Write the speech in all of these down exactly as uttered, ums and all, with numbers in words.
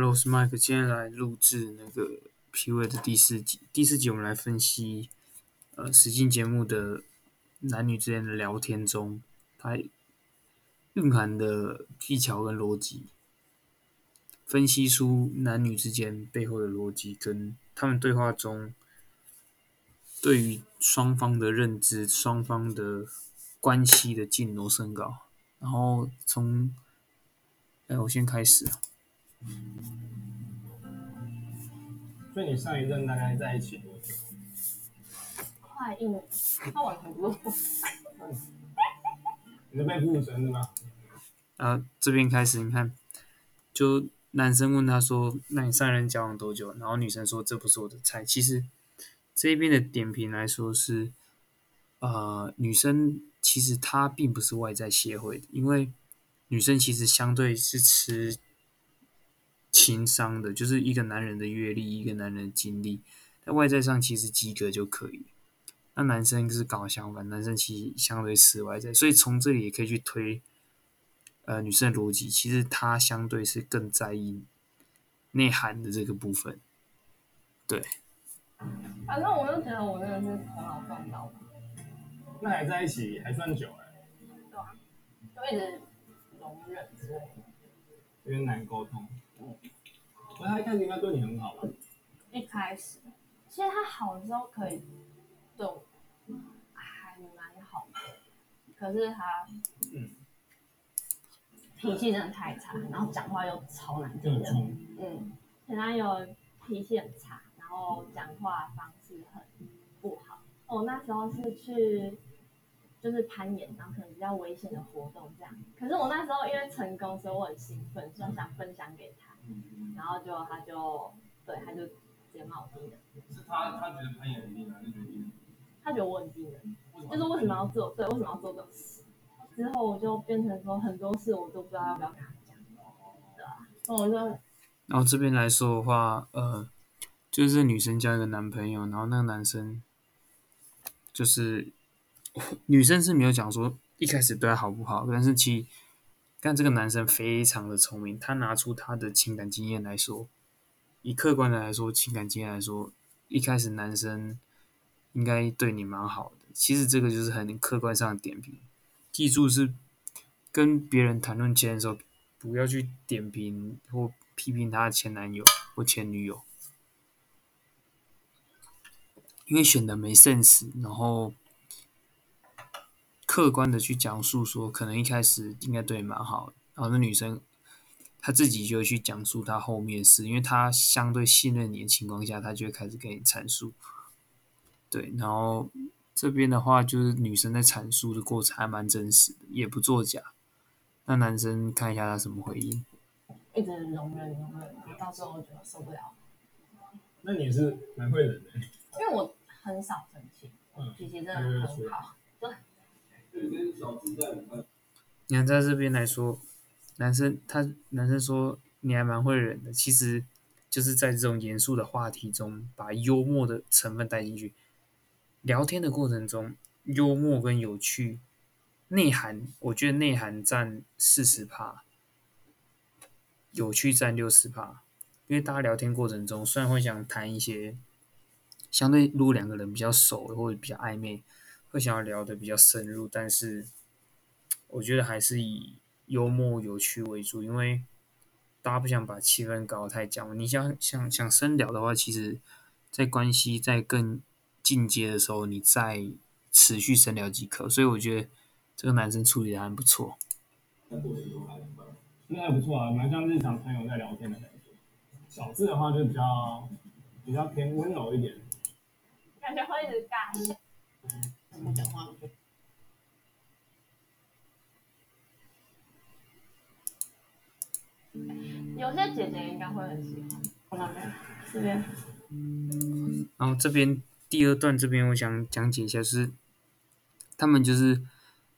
Hello， 我是 Mike， 今天来录制那个 P U A 的第四集。第四集我们来分析，呃，实境节目的男女之间的聊天中，它蕴含的技巧跟逻辑，分析出男女之间背后的逻辑，跟他们对话中对于双方的认知、双方的关系的进入升高。然后从，哎，我先开始。所以你上一任大概在一起多久？快一年，他晚很多。你是被附身的吗？啊，这边开始，你看，就男生问他说：“那你上一任交往多久？”然后女生说：“这不是我的菜。”其实这边的点评来说是，呃，女生其实她并不是外在协会的，因为女生其实相对是吃情商的，就是一个男人的阅历，一个男人的经历，在外在上其实及格就可以。那男生是搞相反，男生其实相对是外在，所以从这里也可以去推，呃，女生的逻辑，其实她相对是更在意内涵的这个部分。对。反正我就觉得我真的是头脑撞到。那还在一起还算久哎、欸。对啊，就一直容忍之类的。有点难沟通。我他一开始应该对你很好吧？一开始，其实他好的时候可以对我还蛮好的，可是他脾气真的太差，然后讲话又超难听的，嗯，现在有脾气很差，然后讲话方式很不好。我那时候是去。就是攀岩，然后可能比较危险的活动这样。可是我那时候因为成功，所以我很兴奋，所以想分享给他。然后就他就对他就直接骂我低能。是他他觉得攀岩很低能，还是觉得低能？他觉得我很低能，就是为什么要做对，为什么要做这种事？之后我就变成说很多事我都不知道要不要跟他讲，对啊。然后我就，然后这边来说的话，呃，就是女生交一个男朋友，然后那个男生就是。女生是没有讲说一开始对他好不好，但是其但这个男生非常的聪明，他拿出他的情感经验来说，以客观的来说，情感经验来说，一开始男生应该对你蛮好的。其实这个就是很客观上的点评，记住是跟别人谈论前的时候，不要去点评或批评他的前男友或前女友，因为选的没sense，然后。客观的去讲述说，可能一开始应该对你蛮好的，然后那女生她自己就会去讲述她后面的事，因为她相对信任你的情况下，她就会开始给你阐述。对，然后这边的话就是女生在阐述的过程还蛮真实的，也不作假。那男生看一下他什么回应，一直容忍容忍，到时候我觉得受不了。那你也是蛮会忍的，因为我很少生气，我脾气真的很好，对。你看，在这边来说，男生他男生说你还蛮会忍的，其实就是在这种严肃的话题中，把幽默的成分带进去。聊天的过程中，幽默跟有趣，内涵，我觉得内涵占 百分之四十， 有趣占 百分之六十， 因为大家聊天过程中，虽然会想谈一些相对如果两个人比较熟或者比较暧昧。会想要聊的比较深入，但是我觉得还是以幽默有趣为主，因为大家不想把气氛搞得太僵。你想想想深聊的话，其实，在关系在更进阶的时候，你再持续深聊即可。所以我觉得这个男生处理的还不错。那还不错啊，蛮像日常朋友在聊天的感觉。小智的话就比较比较偏温柔一点，感觉会一直尬。不讲话了。有些姐姐应该会很喜欢。这边，然后这边第二段这边我想讲解一下，就是他们就是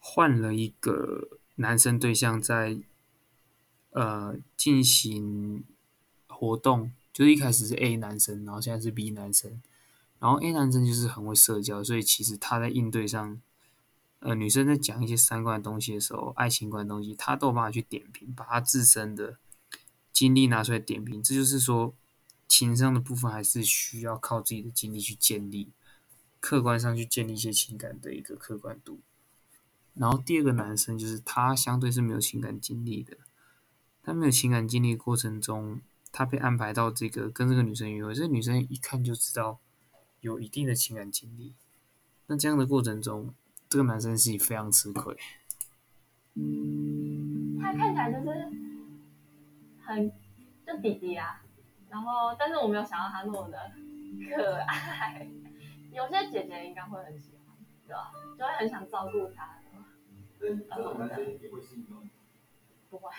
换了一个男生对象在呃进行活动，就是一开始是 A 男生，然后现在是 B 男生。然后 A 男生就是很会社交，所以其实他在应对上，呃，女生在讲一些三观的东西的时候，爱情观的东西，他都有办法去点评，把他自身的精力拿出来点评，这就是说情商的部分还是需要靠自己的精力去建立，客观上去建立一些情感的一个客观度。然后第二个男生就是他相对是没有情感经历的，他没有情感经历的过程中，他被安排到这个跟这个女生约会，这个女生一看就知道有一定的情感经历，那这样的过程中，这个男生是非常吃亏。他看起来就是很就弟弟啊，然后但是我没有想到他那么的可爱，有些姐姐应该会很喜欢，对吧？就会很想照顾他。嗯，这种男生一定会吸引到你？不会，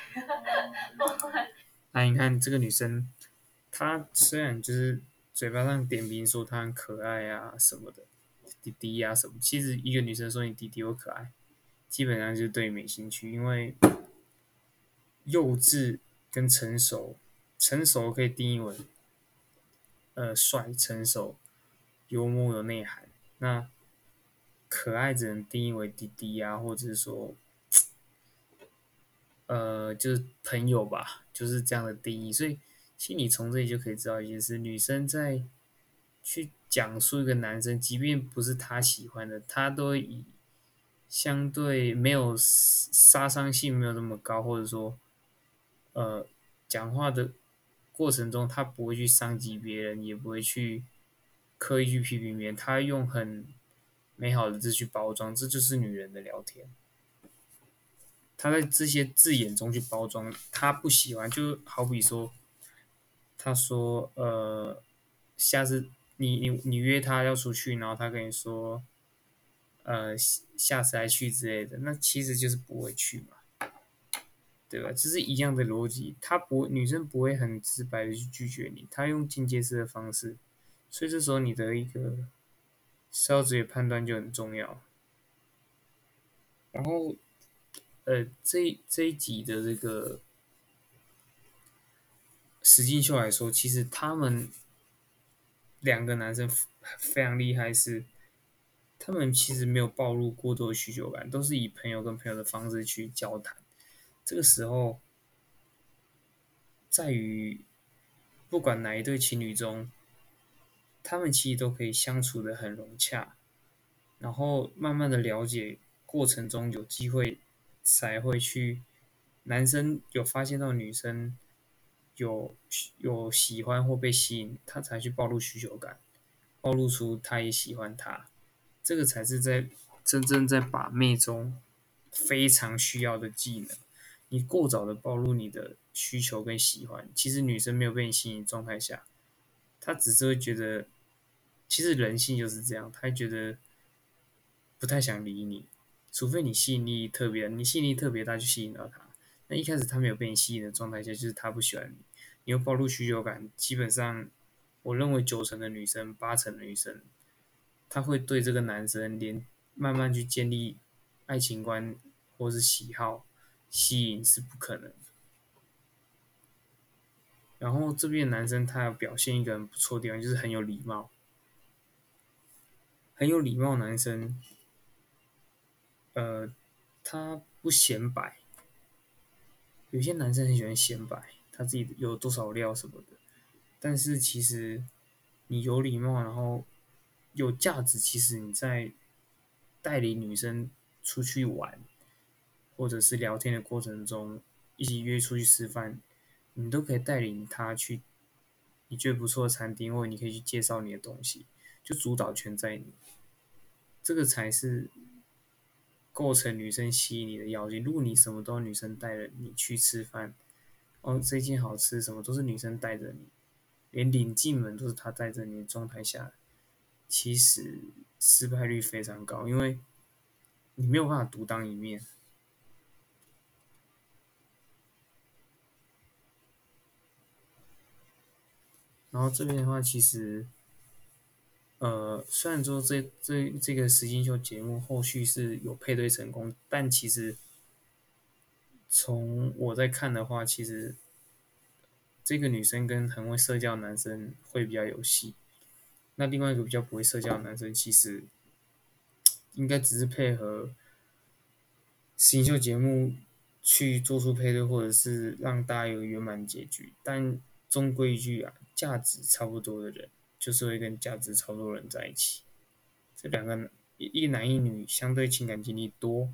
不会。那你看这个女生，她虽然就是嘴巴上点评说她很可爱啊什么的，弟弟啊什么，其实一个女生说你弟弟又可爱，基本上就对你没兴趣，因为幼稚跟成熟，成熟可以定义为呃帅、成熟、幽默、有内涵。那可爱只能定义为弟弟啊，或者是说，呃，就是朋友吧，就是这样的定义。所以，其实你从这里就可以知道一件事：女生在去讲述一个男生，即便不是她喜欢的，她都会以相对没有杀伤性没有那么高，或者说，呃，讲话的过程中，她不会去伤及别人，也不会去刻意去批评别人，她用很美好的字去包装，这就是女人的聊天。她在这些字眼中去包装，她不喜欢，就好比说，她说，呃，下次你你你约她要出去，然后她跟你说，呃，下次还去之类的，那其实就是不会去嘛，对吧？这是一样的逻辑，她不女生不会很直白的去拒绝你，她用间接式的方式，所以这时候你的一个社交职业判断就很重要。然后，呃，这这一集的这个实境秀来说，其实他们两个男生非常厉害是，是他们其实没有暴露过多的需求感，都是以朋友跟朋友的方式去交谈。这个时候，在于不管哪一对情侣中，他们其实都可以相处得很融洽，然后慢慢的了解过程中有机会才会去，男生有发现到女生有有喜欢或被吸引，他才去暴露需求感，暴露出他也喜欢他，这个才是在真正在把妹中非常需要的技能。你过早的暴露你的需求跟喜欢，其实女生没有被你吸引的状态下，他只是会觉得，其实人性就是这样，他觉得不太想理你，除非你吸引力特别，你吸引力特别大就吸引到他。那一开始他没有被你吸引的状态下，就是他不喜欢你，你又暴露需求感，基本上我认为九成的女生，八成的女生，她会对这个男生连慢慢去建立爱情观或是喜好吸引是不可能的。然后这边的男生他表现一个很不错的地方，就是很有礼貌。很有礼貌的男生，呃，他不显摆。有些男生很喜欢显摆，他自己有多少料什么的。但是其实你有礼貌，然后有价值，其实你在带领女生出去玩，或者是聊天的过程中，一起约出去吃饭，你都可以带领他去你觉得不错的餐厅，或者你可以去介绍你的东西，就主导权在你，这个才是构成女生吸引你的要件。如果你什么都女生带着你去吃饭，哦，这间好吃，什么都是女生带着你，连领进门都是她带着你的状态下，其实失败率非常高，因为你没有办法独当一面。然后这边的话，其实，呃，虽然说这这这个实境秀节目后续是有配对成功，但其实从我在看的话，其实这个女生跟很会社交的男生会比较有戏，那另外一个比较不会社交的男生，其实应该只是配合实境秀节目去做出配对，或者是让大家有圆满结局。但终归一句啊，价值差不多的人就是会跟价值差不多的人在一起。这两个一男一女相对情感经历多，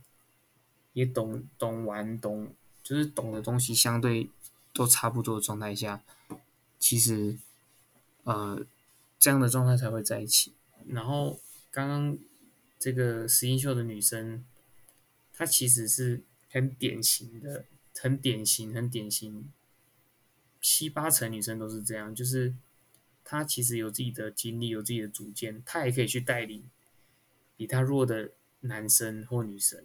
也懂懂玩懂，就是懂的东西相对都差不多的状态下，其实呃这样的状态才会在一起。然后刚刚这个实境秀的女生，她其实是很典型的，很典型，很典型，七八成女生都是这样，就是她其实有自己的经历，有自己的主见，她也可以去带领比她弱的男生或女生，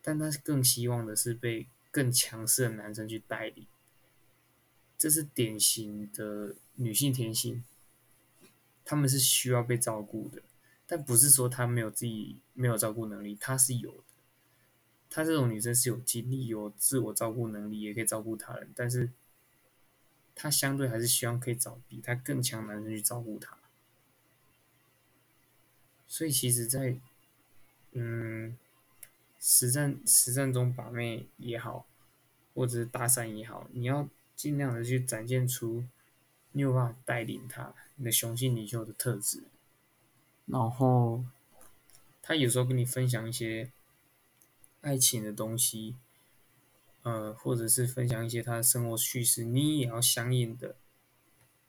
但她更希望的是被更强势的男生去带领，这是典型的女性天性，她们是需要被照顾的。但不是说她没有自己没有照顾能力，她是有的。她这种女生是有精力、有自我照顾能力，也可以照顾他人，但是她相对还是希望可以找比她更强的男生去照顾她。所以其实在，在嗯实战实战中把妹也好，或者是搭讪也好，你要尽量的去展现出你有办法带领她你的雄性领袖的特质。然后他有时候跟你分享一些爱情的东西，呃，或者是分享一些他的生活趣事，你也要相应的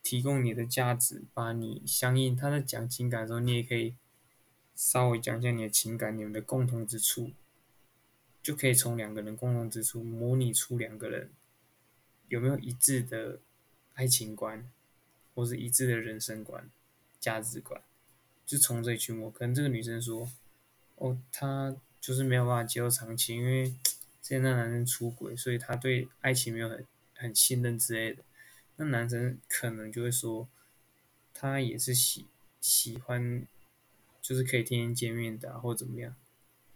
提供你的价值，把你相应他在讲情感的时候，你也可以稍微讲一下你的情感，你们的共同之处，就可以从两个人共同之处模拟出两个人有没有一致的爱情观，或是一致的人生观、价值观。就从这里去摸，可能这个女生说，哦，她就是没有办法接受长期，因为现在那男生出轨，所以她对爱情没有很很信任之类的。那男生可能就会说，他也是喜喜欢，就是可以天天见面的、啊，或者怎么样。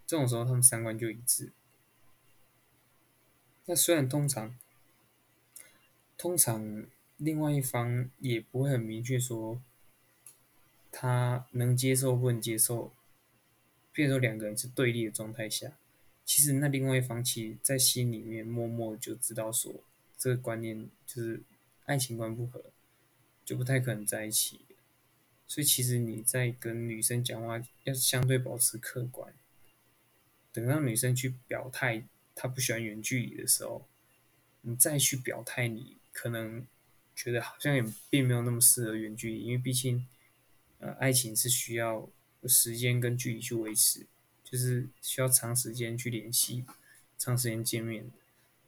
这种时候，他们三观就一致。那虽然通常，通常另外一方也不会很明确说，他能接受不能接受，比如说两个人是对立的状态下，其实那另外一方其实在心里面默默就知道说，这个观念就是爱情观不合，就不太可能在一起。所以其实你在跟女生讲话要相对保持客观，等到女生去表态她不喜欢远距离的时候，你再去表态，你可能觉得好像也并没有那么适合远距离，因为毕竟呃，爱情是需要时间跟距离去维持，就是需要长时间去联系、长时间见面的。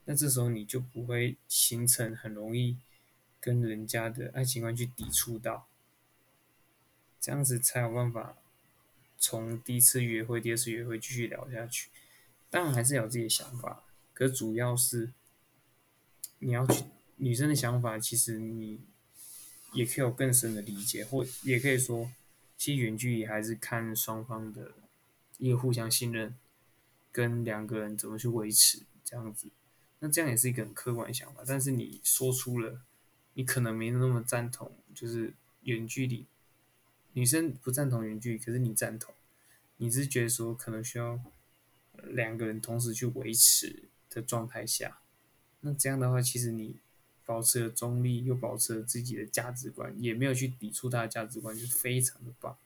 那这时候你就不会形成很容易跟人家的爱情观去抵触到，这样子才有办法从第一次约会、第二次约会继续聊下去。当然还是有自己的想法，可是主要是你要去女生的想法，其实你也可以有更深的理解，或也可以说，其实远距离还是看双方的一个互相信任，跟两个人怎么去维持这样子。那这样也是一个很客观的想法，但是你说出了，你可能没那么赞同，就是远距离，女生不赞同远距离，可是你赞同，你是觉得说可能需要两个人同时去维持的状态下，那这样的话，其实你保持了中立，又保持了自己的价值观，也没有去抵触他的价值观，就非常的棒。